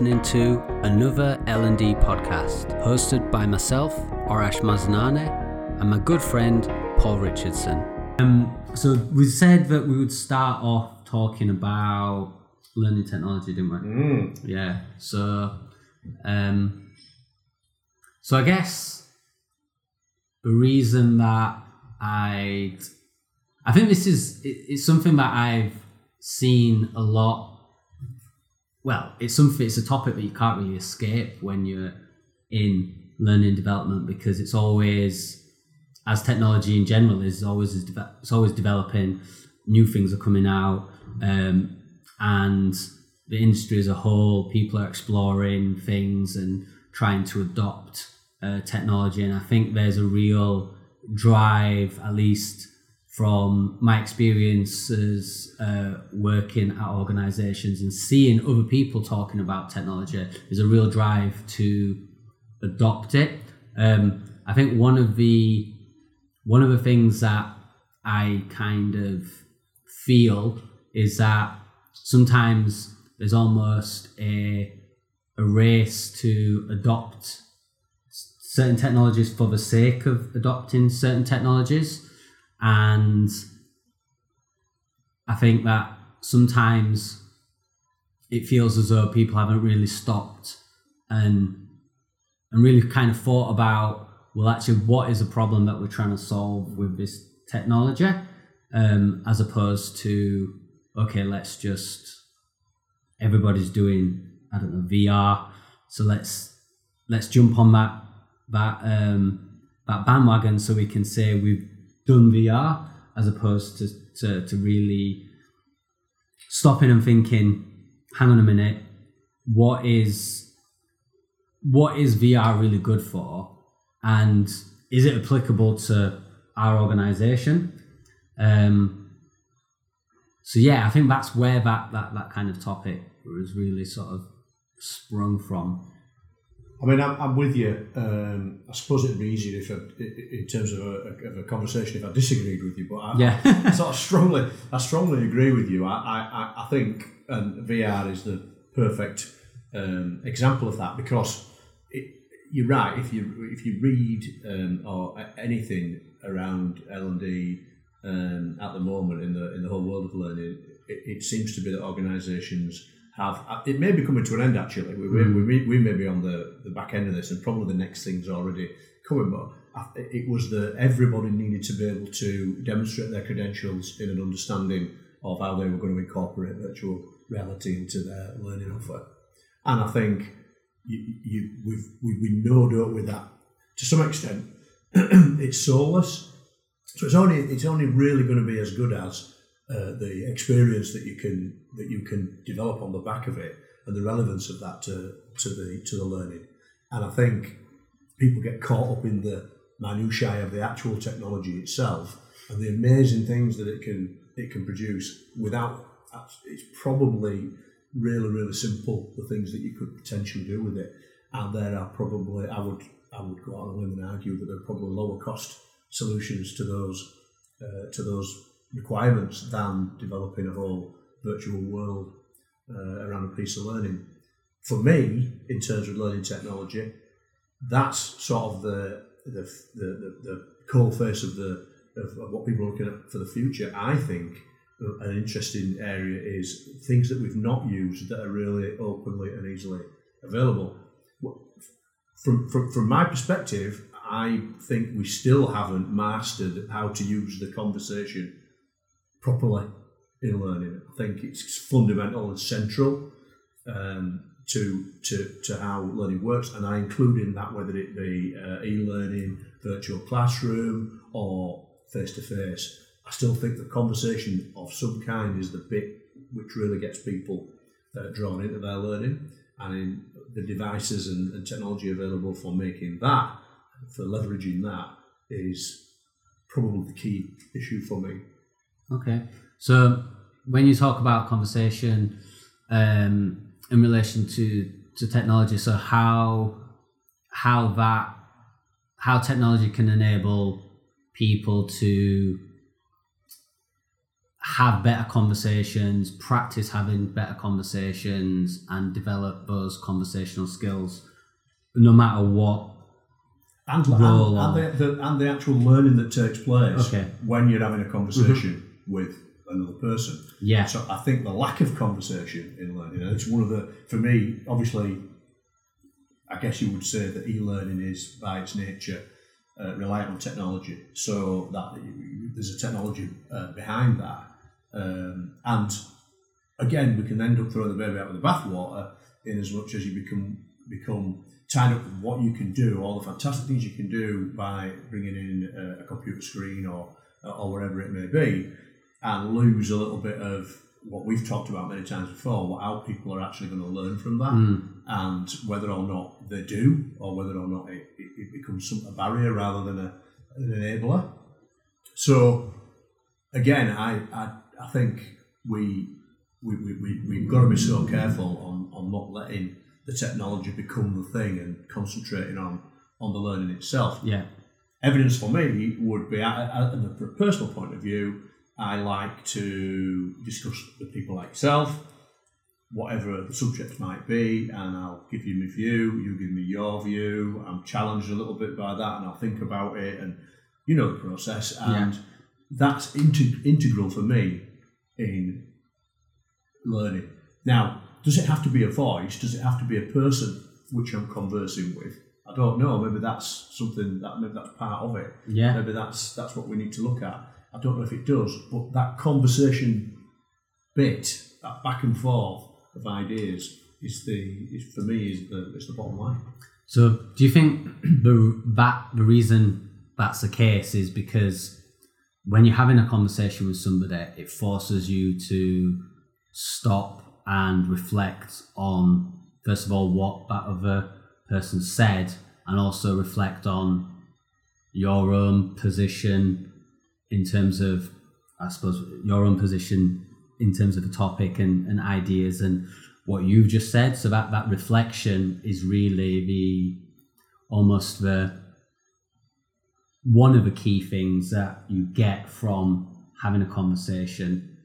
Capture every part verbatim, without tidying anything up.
listening to another L and D podcast hosted by myself, Arash Mazinani, and my good friend, Paul Richardson. Um, so we said that we would start off talking about learning technology, didn't we? Mm. Yeah. So, um, so I guess the reason that I, I think this is it, it's something that I've seen a lot. Well, it's something. It's a topic that you can't really escape when you're in learning development, because it's always, as technology in general is always, is de- it's always developing. New things are coming out, um, and the industry as a whole, people are exploring things and trying to adopt uh, technology. And I think there's a real drive, at least from my experiences uh, working at organisations and seeing other people talking about technology, there's a real drive to adopt it. Um, I think one of the one of the things that I kind of feel is that sometimes there's almost a a race to adopt certain technologies for the sake of adopting certain technologies. And I think that sometimes it feels as though people haven't really stopped and and really kind of thought about, well, actually, what is the problem that we're trying to solve with this technology, um, as opposed to, okay, let's just, everybody's doing, I don't know, V R. So let's, let's jump on that, that, um, that bandwagon so we can say we've done V R, as opposed to, to, to really stopping and thinking, hang on a minute, what is, what is V R really good for? And is it applicable to our organization? Um, So yeah, I think that's where that, that, that kind of topic was really sort of sprung from. I mean, I'm, I'm with you. Um, I suppose it'd be easier if, I, in terms of a, of a conversation, if I disagreed with you. But I, yeah. I sort of strongly, I strongly agree with you. I, I, I think, and V R is the perfect um, example of that, because it, you're right. If you if you read um, or anything around L and D. Um, at the moment in the in the whole world of learning, it, it seems to be that organisations have, it may be coming to an end actually, we, mm. we, we, we may be on the, the back end of this and probably the next thing's already coming, but it was that everybody needed to be able to demonstrate their credentials in an understanding of how they were going to incorporate virtual reality into their learning offer. And I think you, you, we've, we, we know, don't we, that to some extent it's soulless. So it's only it's only really going to be as good as uh, the experience that you can that you can develop on the back of it, and the relevance of that to, to the to the learning. And I think people get caught up in the minutiae of the actual technology itself and the amazing things that it can it can produce. Without, it's probably really really simple, the things that you could potentially do with it. And there are probably, I would I would go out on a limb and argue that there are probably lower cost solutions to those uh, to those requirements than developing a whole virtual world uh, around a piece of learning. For me, in terms of learning technology, that's sort of the the the, the core face of the of what people are looking at for the future. I think an interesting area is things that we've not used that are really openly and easily available. From from from my perspective, I think we still haven't mastered how to use the conversation properly in learning. I think it's fundamental and central um, to, to to how learning works, and I include in that whether it be uh, e-learning, virtual classroom, or face-to-face. I still think the conversation of some kind is the bit which really gets people uh, drawn into their learning, and in the devices and, and technology available for making that, for leveraging that, is probably the key issue for me. Okay, so when you talk about conversation um, in relation to, to technology, so how how that how technology can enable people to have better conversations, practice having better conversations, and develop those conversational skills no matter what. And, and, and, the, the, and the actual learning that takes place okay. when you're having a conversation mm-hmm. with another person. Yeah. So I think the lack of conversation in learning, it's one of the, for me, obviously, I guess you would say that e-learning is, by its nature, uh, reliant on technology. So that there's a technology uh, behind that. Um, and again, we can end up throwing the baby out with the bathwater in as much as you become become... tied up with what you can do, all the fantastic things you can do by bringing in a, a computer screen or or whatever it may be, and lose a little bit of what we've talked about many times before, what, how people are actually going to learn from that, mm. and whether or not they do, or whether or not it, it, it becomes some, a barrier rather than a, an enabler. So, again, I I, I think we, we, we, we, we've got to be so careful on, on not letting the technology become the thing and concentrating on, on the learning itself. Yeah. Evidence for me would be, from a personal point of view, I like to discuss with people like yourself, whatever the subject might be, and I'll give you my view, you give me your view, I'm challenged a little bit by that, and I'll think about it, and you know the process, and yeah. that's integ- integral for me in learning. Now, does it have to be a voice? Does it have to be a person which I'm conversing with? I don't know. Maybe that's something that maybe that's part of it. Yeah. Maybe that's that's what we need to look at. I don't know if it does, but that conversation bit, that back and forth of ideas, is the is for me is the is the bottom line. So, do you think the that the reason that's the case is because when you're having a conversation with somebody, it forces you to stop and reflect on, first of all, what that other person said, and also reflect on your own position in terms of, I suppose, your own position in terms of the topic and, and ideas and what you've just said. So that, that reflection is really the, almost the, one of the key things that you get from having a conversation,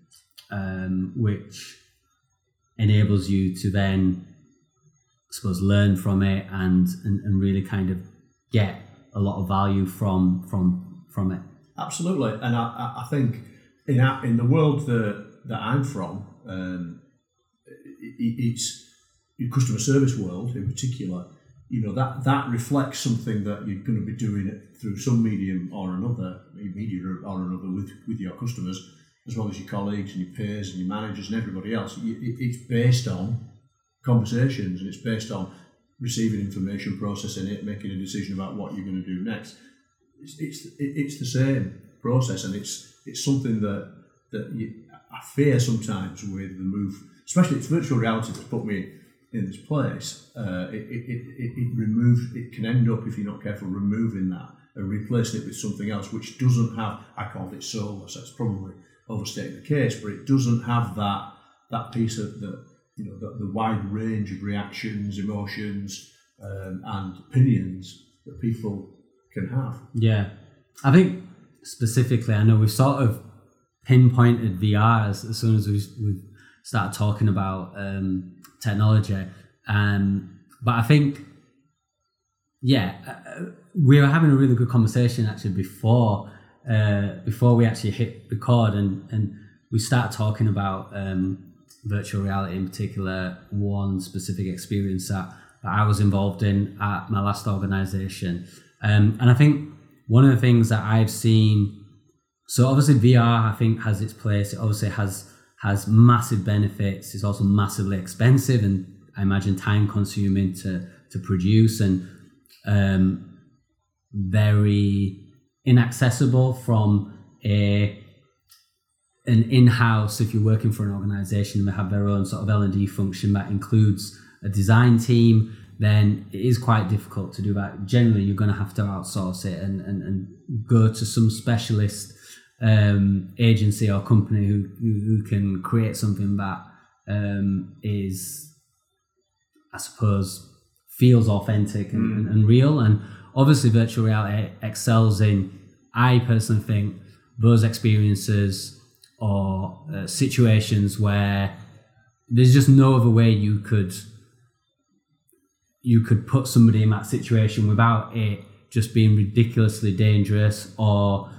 um, which enables you to then, I suppose, learn from it and, and, and really kind of get a lot of value from from from it. Absolutely, and I, I think in our, in the world that that I'm from, um, it, it's your customer service world in particular. You know that that reflects something that you're going to be doing through some medium or another, media or another, with with your customers, as well as your colleagues and your peers and your managers and everybody else. It's based on conversations, and it's based on receiving information, processing it, making a decision about what you're going to do next. It's it's, it's the same process, and it's it's something that that you, I fear sometimes with the move, especially it's virtual reality that's put me in this place. Uh, it, it, it, it removes, it can end up, if you're not careful, removing that and replacing it with something else, which doesn't have, I called it soulless, that's probably overstating the case, but it doesn't have that that piece of the you know the, the wide range of reactions, emotions, um, and opinions that people can have. Yeah, I think specifically, I know we've sort of pinpointed V R as, as soon as we we started talking about um, technology, um, but I think yeah, we were having a really good conversation actually before. Uh, before we actually hit record, and, and we start talking about um, virtual reality in particular, one specific experience that, that I was involved in at my last organisation. Um, and I think one of the things that I've seen, so obviously V R I think has its place, it obviously has has massive benefits, it's also massively expensive and I imagine time consuming to, to produce, and um, very inaccessible from a an in-house, if you're working for an organization, they have their own sort of L and D function that includes a design team, then it is quite difficult to do that. Generally, you're going to have to outsource it and, and, and go to some specialist um, agency or company who, who can create something that um, is, I suppose, feels authentic and, mm. and, and real. And obviously, virtual reality excels in, I personally think, those experiences or uh, situations where there's just no other way you could you could put somebody in that situation without it just being ridiculously dangerous or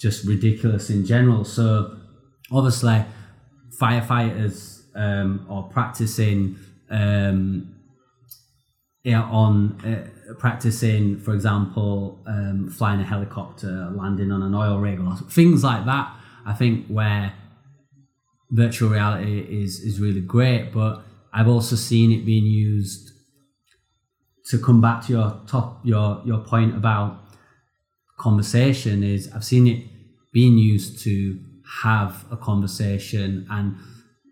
just ridiculous in general. So obviously firefighters um, or practicing um, yeah, on uh, practicing, for example, um, flying a helicopter, landing on an oil rig, or things like that. I think where virtual reality is is really great, but I've also seen it being used to come back to your top your your point about conversation. Is I've seen it being used to have a conversation, and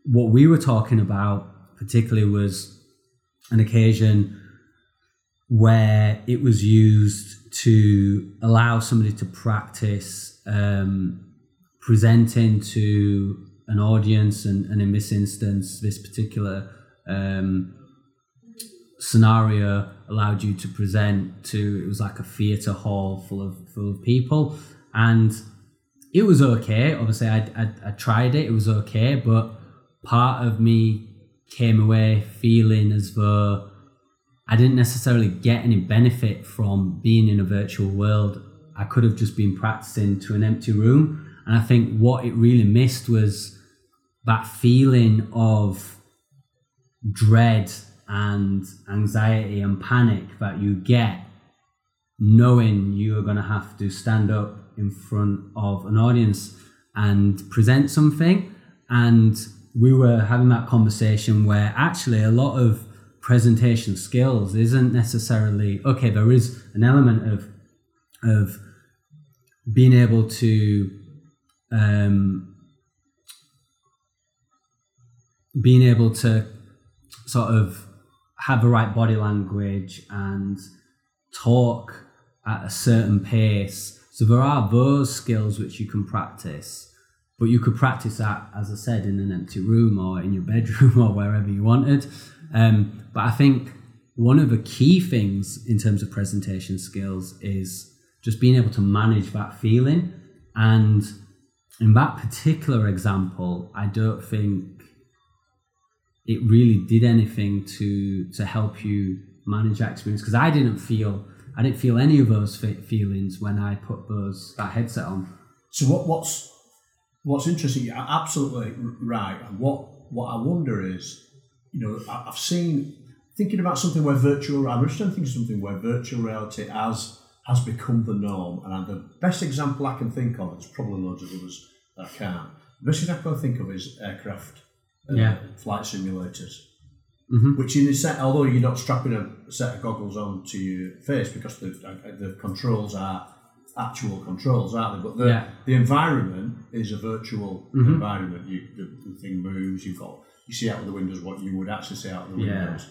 what we were talking about particularly was an occasion where it was used to allow somebody to practice um, presenting to an audience, and, and in this instance, this particular um, scenario allowed you to present to, it was like a theatre hall full of full of people, and it was okay. Obviously, I, I, I tried it, it was okay, but part of me came away feeling as though I didn't necessarily get any benefit from being in a virtual world. I could have just been practicing to an empty room. And I think what it really missed was that feeling of dread and anxiety and panic that you get knowing you are going to have to stand up in front of an audience and present something. And we were having that conversation where actually a lot of presentation skills isn't necessarily okay. There is an element of of being able to um, being able to sort of have the right body language and talk at a certain pace. So there are those skills which you can practice, but you could practice that, as I said, in an empty room or in your bedroom or wherever you wanted. Um, but I think one of the key things in terms of presentation skills is just being able to manage that feeling. And in that particular example, I don't think it really did anything to to help you manage that experience, because I didn't feel I didn't feel any of those feelings when I put those that headset on. So what what's what's interesting? You're absolutely right. And what what I wonder is, you know, I've seen, thinking about something where virtual, I'm just trying to think of something where virtual reality has has become the norm. And the best example I can think of, there's probably loads of others that I can't, the best example I can think of is aircraft uh, yeah. flight simulators, mm-hmm. which in a set, although you're not strapping a set of goggles on to your face because the, the controls are actual controls, aren't they? But the, yeah. the environment is a virtual mm-hmm. environment. You, the, the thing moves, you've got... You see out of the windows what you would actually see out of the windows,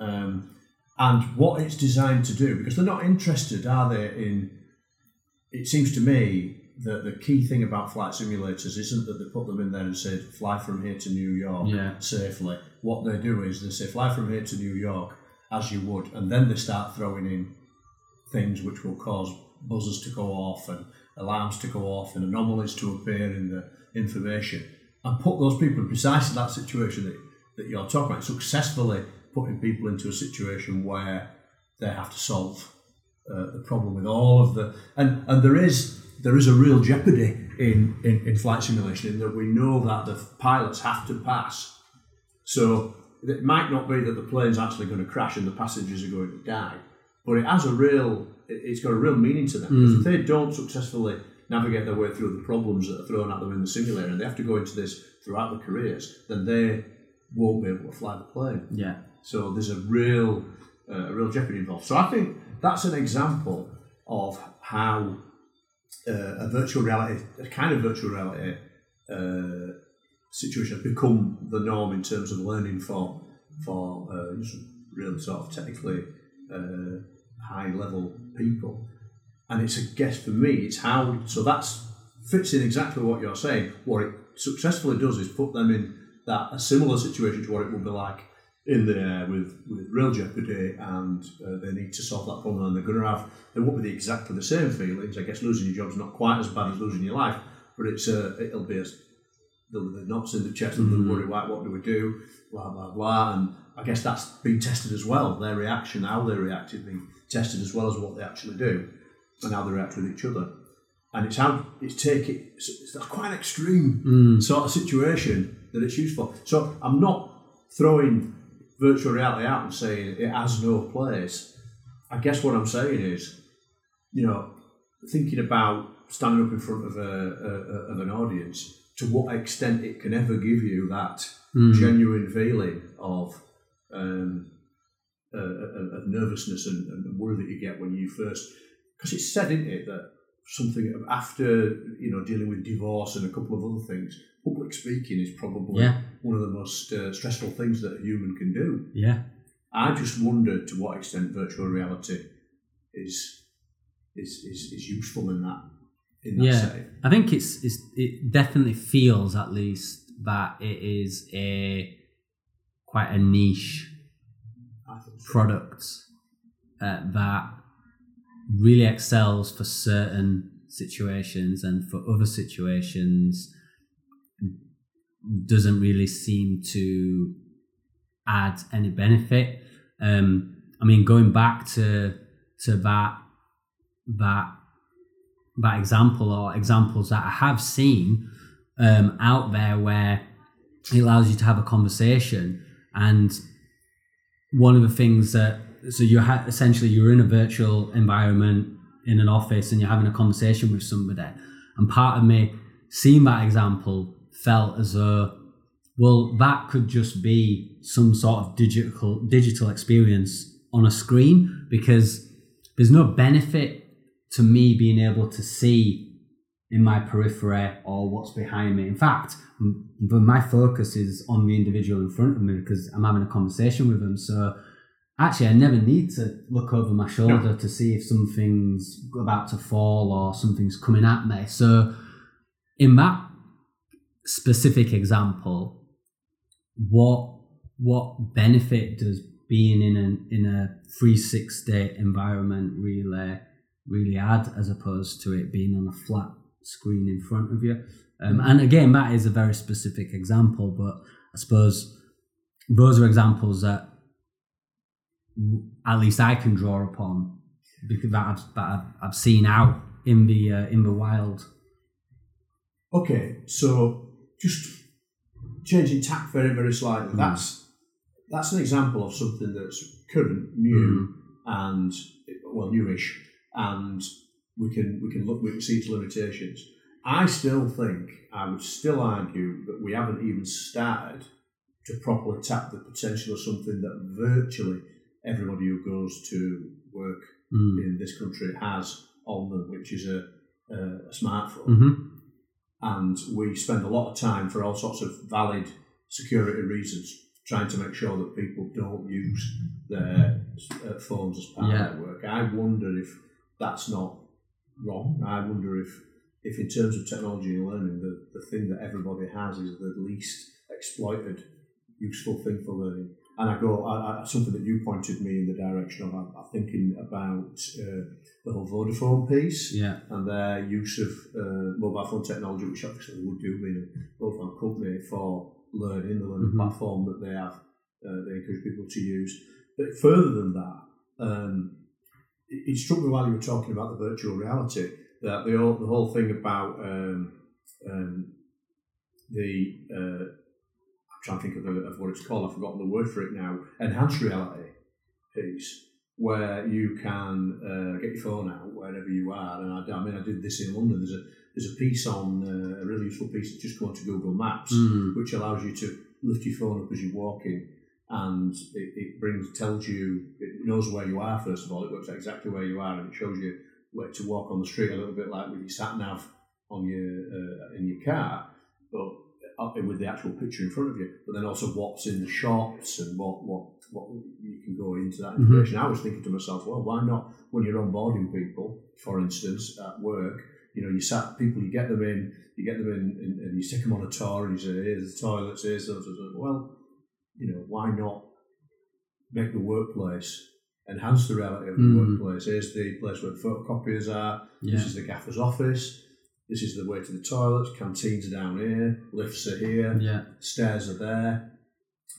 yeah. um, and what it's designed to do, because they're not interested, are they? In it seems to me that the key thing about flight simulators isn't that they put them in there and said fly from here to New York yeah. safely. What they do is they say fly from here to New York as you would, and then they start throwing in things which will cause buzzers to go off and alarms to go off and anomalies to appear in the information. And put those people in precisely that situation that, that you're talking about, successfully putting people into a situation where they have to solve uh, the problem with all of the... And, and there is there is a real jeopardy in, in, in flight simulation, in that we know that the pilots have to pass. So it might not be that the plane's actually going to crash and the passengers are going to die, but it has a real... It's got a real meaning to them. Mm. Because if they don't successfully navigate their way through the problems that are thrown at them in the simulator, and they have to go into this throughout their careers, then they won't be able to fly the plane. Yeah. So there's a real, uh, real jeopardy involved. So I think that's an example of how uh, a virtual reality, a kind of virtual reality uh, situation has become the norm in terms of learning for for uh, really sort of technically uh, high level people. And it's a guess for me, it's how, so that fits in exactly what you're saying. What it successfully does is put them in that a similar situation to what it would be like in the air with, with real jeopardy, and uh, they need to solve that problem, and they're going to have, they won't be exactly the same feelings. I guess losing your job's not quite as bad as losing your life, but it's a, it'll be a, the knots in the chest and mm-hmm. the worry, like, what do we do, blah, blah, blah. And I guess that's been tested as well. Their reaction, how they react, has been tested as well as what they actually do and how they react with each other. And it's how it's take it, it's quite an extreme mm. sort of situation that it's used for. So I'm not throwing virtual reality out and saying it has no place. I guess what I'm saying is, you know, thinking about standing up in front of a, a, a of an audience, to what extent it can ever give you that mm. genuine feeling of um, uh, uh, nervousness and, and worry that you get when you first, because it's said, isn't it, that something after, you know, dealing with divorce and a couple of other things, public speaking is probably yeah. one of the most uh, stressful things that a human can do. Yeah, I just wonder to what extent virtual reality is is is, is useful in that. In that yeah, setting. I think it's it's it definitely feels, at least, that it is a quite a niche so. product uh, that really excels for certain situations, and for other situations doesn't really seem to add any benefit. Um, I mean, going back to to that that that example, or examples that I have seen um, out there, where it allows you to have a conversation, and one of the things that So you're ha- essentially you're in a virtual environment in an office, and you're having a conversation with somebody. And part of me seeing that example felt as though, well, that could just be some sort of digital digital experience on a screen, because there's no benefit to me being able to see in my periphery or what's behind me. In fact, but my focus is on the individual in front of me, because I'm having a conversation with them. So actually, I never need to look over my shoulder no. to see if something's about to fall or something's coming at me. So in that specific example, what what benefit does being in an in a three sixty environment really really add, as opposed to it being on a flat screen in front of you? Um, and again, that is a very specific example, but I suppose those are examples that at least I can draw upon, because that I've, that I've, I've seen out in the uh, in the wild. Okay, so just changing tack very, very slightly. Mm. That's that's an example of something that's current, new, mm. and well, newish, and we can we can look we can see its limitations. I still think I would still argue that we haven't even started to properly tap the potential of something that virtually everybody who goes to work mm. in this country has on them, which is a, a, a smartphone. Mm-hmm. And we spend a lot of time, for all sorts of valid security reasons, trying to make sure that people don't use their uh, phones as part yeah. of their work. I wonder if that's not wrong. I wonder if, if in terms of technology and learning, the, the thing that everybody has is the least exploited, useful thing for learning. And I go, I, I, something that you pointed me in the direction of, I'm, I'm thinking about uh, the whole Vodafone piece yeah. and their use of uh, mobile phone technology, which obviously would do being a mobile phone company, for learning, the learning mm-hmm. platform that they have, uh, they encourage people to use. But further than that, um, it, it struck me while you were talking about the virtual reality, that the whole, the whole thing about um, um, the... Uh, trying to think of, of what it's called, I've forgotten the word for it now, enhanced reality piece, where you can uh, get your phone out wherever you are. And I, I mean, I did this in London. There's a there's a piece on, uh, a really useful piece that's just gone to Google Maps, mm. which allows you to lift your phone up as you're walking, and it, it brings, tells you, it knows where you are, first of all. It works out exactly where you are, and it shows you where to walk on the street, a little bit like with your sat-nav on your, uh, in your car. But up with the actual picture in front of you, but then also what's in the shops and what what what you can go into that information. Mm-hmm. I was thinking to myself, well, why not when you're onboarding people, for instance, at work? You know, you sat people, you get them in, you get them in, and, and you take them on a tour, and you say, here's the toilets, here's those. Well, you know, why not make the workplace, enhance the reality of the mm. workplace? Here's the place where photocopiers are. Yeah. This is the gaffer's office. This is the way to the toilets, canteens are down here, lifts are here, yeah. stairs are there.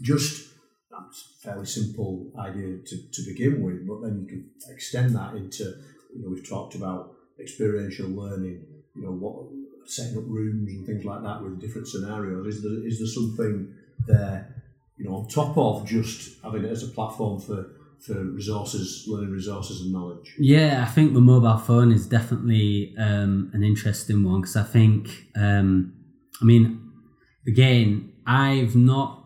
Just that's a fairly simple idea to, to begin with, but then you can extend that into, you know, we've talked about experiential learning, you know, what setting up rooms and things like that with different scenarios. Is there, is there something there, you know, on top of just having it as a platform for, for resources, learning resources and knowledge? Yeah, I think the mobile phone is definitely um, an interesting one, because I think, um, I mean, again, I've not,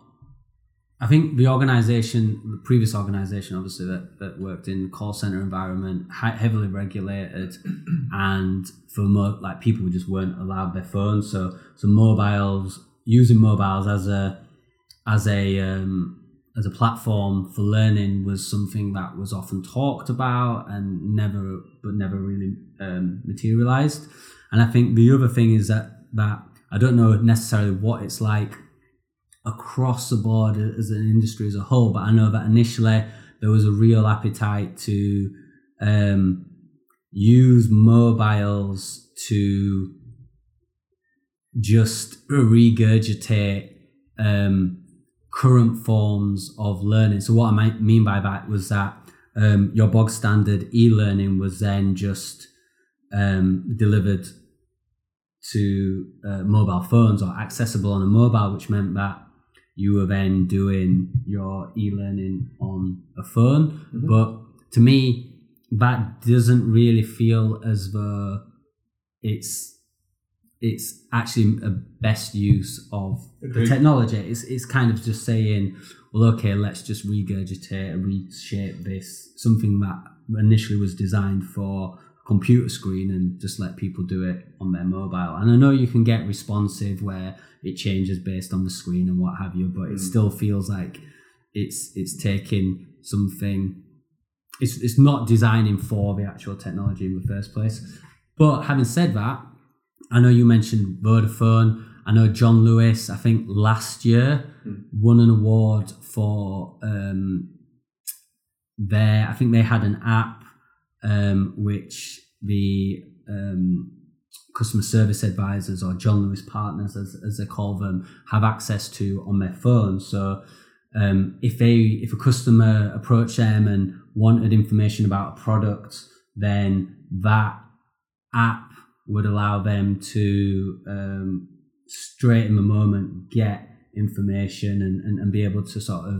I think the organisation, the previous organisation, obviously, that, that worked in call centre environment, heavily regulated, and for mo- like people just weren't allowed their phones. So, so mobiles, using mobiles as a, as a, um, as a platform for learning was something that was often talked about and never, but never really um, materialised. And I think the other thing is that, that I don't know necessarily what it's like across the board as an industry as a whole, but I know that initially there was a real appetite to um, use mobiles to just regurgitate um, current forms of learning. So what I mean by that was that um, your bog standard e-learning was then just um, delivered to uh, mobile phones or accessible on a mobile, which meant that you were then doing your e-learning on a phone. Mm-hmm. But to me, that doesn't really feel as though it's it's actually a best use of okay. the technology. It's it's kind of just saying, well, okay, let's just regurgitate, reshape this, something that initially was designed for computer screen and just let people do it on their mobile. And I know you can get responsive where it changes based on the screen and what have you, but mm. it still feels like it's it's taking something, it's it's not designing for the actual technology in the first place. But having said that, I know you mentioned Vodafone. I know John Lewis, I think last year, mm. won an award for um, their, I think they had an app Um, which the um, customer service advisors or John Lewis partners, as, as they call them, have access to on their phone. So um, if they if a customer approached them and wanted information about a product, then that app would allow them to um, straight in the moment get information and, and, and be able to sort of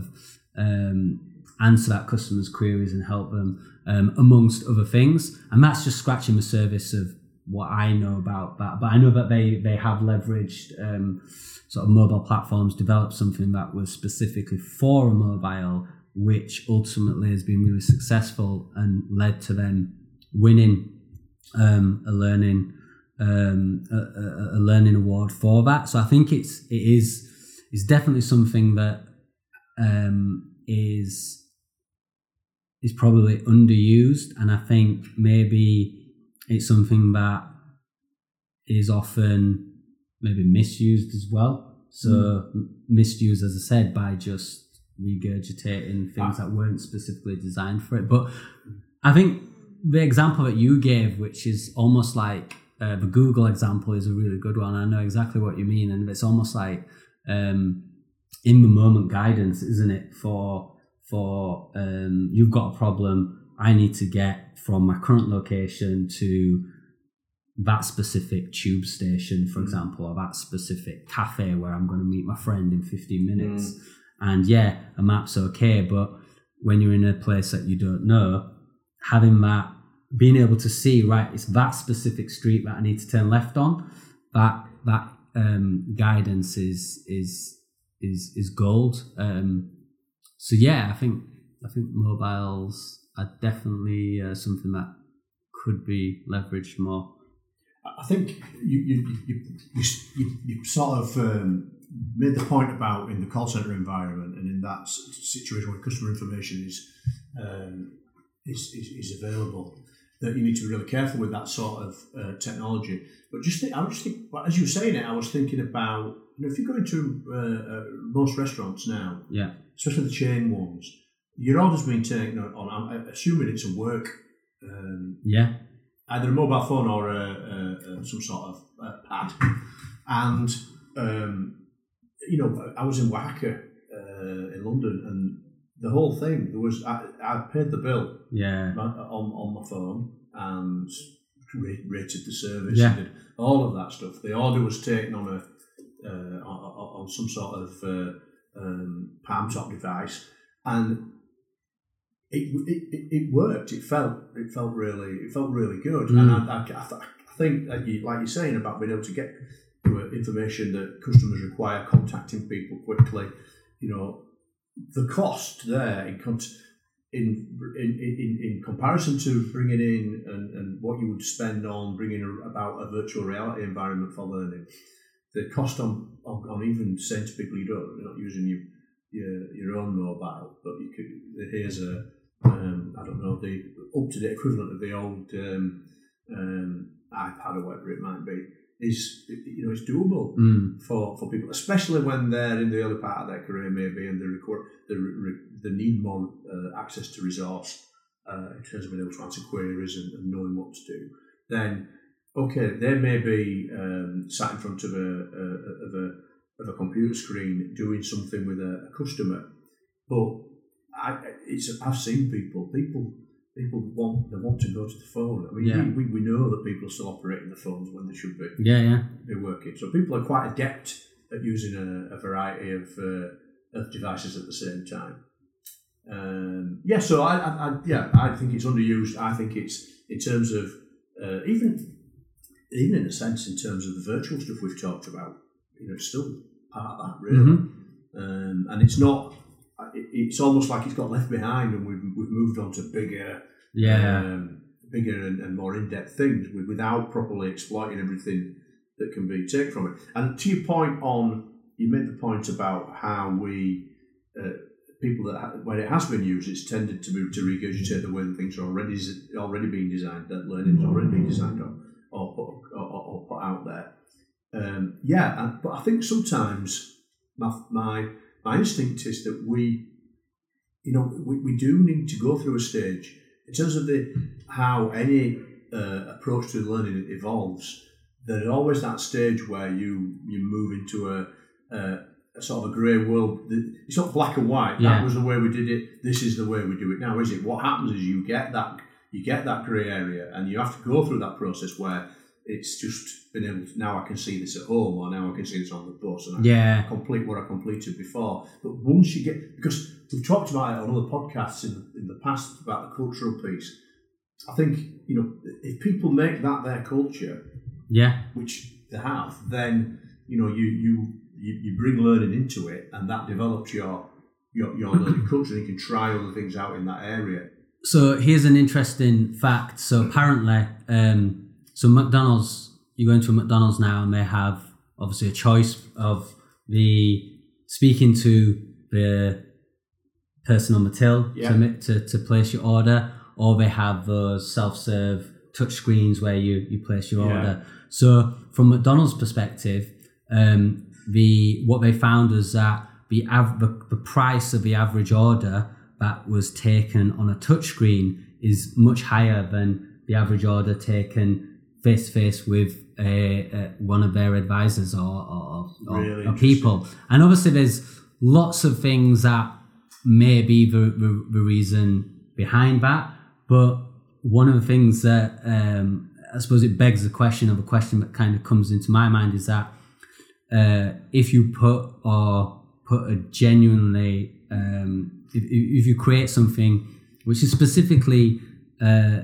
um, answer that customer's queries and help them. Um, amongst other things, and that's just scratching the surface of what I know about that. But I know that they they have leveraged um, sort of mobile platforms, developed something that was specifically for a mobile, which ultimately has been really successful and led to them winning um, a learning um, a, a learning award for that. So I think it's it is it's definitely something that um, is. is probably underused, and I think maybe it's something that is often maybe misused as well. So mm. misused, as I said, by just regurgitating things that weren't specifically designed for it. But I think the example that you gave, which is almost like uh, the Google example, is a really good one. I know exactly what you mean, and it's almost like um, in the moment guidance, isn't it? For For um, you've got a problem, I need to get from my current location to that specific tube station, for mm. example, or that specific cafe where I'm going to meet my friend in fifteen minutes. Mm. And yeah, a map's okay, but when you're in a place that you don't know, having that, being able to see, right, it's that specific street that I need to turn left on, that that um, guidance is is is is gold. Um, So yeah, I think I think mobiles are definitely uh, something that could be leveraged more. I think you you you you, you, you sort of um, made the point about in the call center environment and in that situation where customer information is um, is, is is available, that you need to be really careful with that sort of uh, technology. But just think, I was just think, well, as you were saying it, I was thinking about, you know, if you go into uh, uh, most restaurants now, yeah. especially the chain ones, your order's been taken on, I'm assuming it's a work, um, yeah, either a mobile phone or a, a, a, some sort of uh, pad. And, um, you know, I was in Oaxaca, uh, in London, and the whole thing, there was, I, I paid the bill yeah. on, on my phone and rated the service yeah. and did all of that stuff. The order was taken on a uh, on, on some sort of uh, um, palm top device, and it, it it worked. It felt it felt really it felt really good. Mm. And I, I, I think that you, like you're saying about being able to get information that customers require, contacting people quickly, you know, the cost there in in in in comparison to bringing in and, and what you would spend on bringing about a virtual reality environment for learning, the cost on on, on even saying to people you don't you're not using your your, your own mobile, but you could here's a um, I don't know the up to date equivalent of the old um, um, iPad or whatever it might be. Is you know it's doable mm. for, for people, especially when they're in the early part of their career maybe, and they require they, re, they need more uh, access to resource uh, in terms of being able to answer queries and, and knowing what to do. Then okay, they may be um, sat in front of a, a of a of a computer screen doing something with a, a customer, but I, it's I've seen people people. People want they want to go to the phone. I mean, yeah. we, we know that people are still operating the phones when they should be. Yeah, yeah. Be working. So people are quite adept at using a, a variety of uh, of devices at the same time. Um, yeah. So I, I, I yeah I think it's underused. I think it's in terms of uh, even even in a sense in terms of the virtual stuff we've talked about. You know, it's still part of that really, mm-hmm. um, and it's not. It's almost like it's got left behind, and we've we've moved on to bigger, yeah, um, bigger and, and more in depth things without properly exploiting everything that can be taken from it. And to your point on, you made the point about how we uh, people that when it has been used, it's tended to move to regurgitate the way that things are already already being designed, that learning's already being designed or or put, or, or put out there. Um, yeah, and, but I think sometimes my my. My instinct is that we, you know, we, we do need to go through a stage in terms of the how any uh, approach to learning evolves. There's always that stage where you, you move into a, a, a sort of a grey world. It's not black and white. Yeah. That was the way we did it. This is the way we do it now, is it? What happens is you get that you get that grey area, and you have to go through that process where it's just been able to, now I can see this at home, or now I can see this on the bus, and I yeah. can complete what I completed before. But once you get, because we've talked about it on other podcasts in, in the past about the cultural piece, I think, you know, if people make that their culture, yeah, which they have, then, you know, you you, you, you bring learning into it, and that develops your, your, your learning culture, and you can try other things out in that area. So here's an interesting fact. So apparently... Um, So McDonald's, you go into a McDonald's now and they have obviously a choice of the speaking to the person on the till yeah. to, to to place your order, or they have those self-serve touch screens where you, you place your yeah. order. So from McDonald's perspective, um, the what they found was that the, av- the the price of the average order that was taken on a touch screen is much higher than the average order taken face to face with a, a one of their advisors or, or, or, really or people. And obviously there's lots of things that may be the, the, the reason behind that, but one of the things that um, I suppose it begs the question of a question that kind of comes into my mind is that uh, if you put or put a genuinely um, if, if you create something which is specifically uh,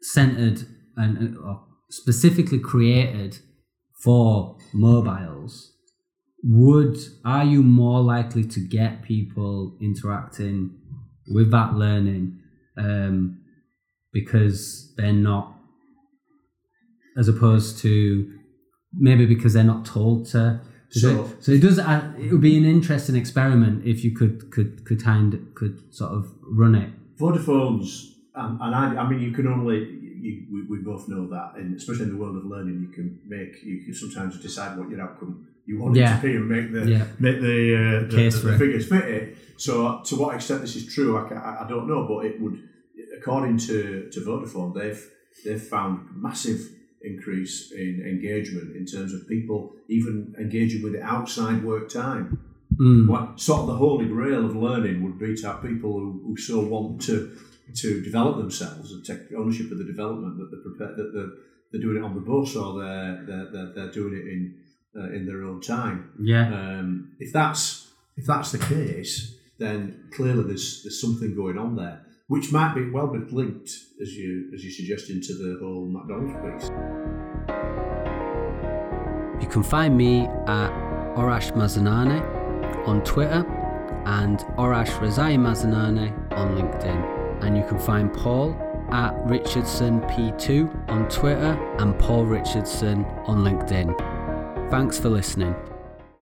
centered and or specifically created for mobiles, would are you more likely to get people interacting with that learning um, because they're not, as opposed to maybe because they're not told to? So, it, so it does. Uh, it would be an interesting experiment if you could could could hand, could sort of run it. Vodafone's um, and I, I mean, you can only. You, we, we both know that, and especially in the world of learning, you can make you can sometimes decide what your outcome you want yeah. it to be, and make the yeah. make the, uh, the, Case the, the figures fit it. So, to what extent this is true, I, can, I don't know, but it would, according to, to Vodafone, they've they've found massive increase in engagement in terms of people even engaging with outside work time. Mm. Like, sort of the holy grail of learning would be to have people who, who so want to to develop themselves and take ownership of the development, that they're prepared, that they're, they're doing it on the bus, or they're they're, they're, they're doing it in uh, in their own time. Yeah. Um, if that's if that's the case, then clearly there's there's something going on there, which might be well be linked, as you as you suggest, into the whole McDonald's piece. You can find me at Arash Mazinani on Twitter and Arash Razai Mazinani on LinkedIn. And you can find Paul at Richardson P two on Twitter and Paul Richardson on LinkedIn. Thanks for listening.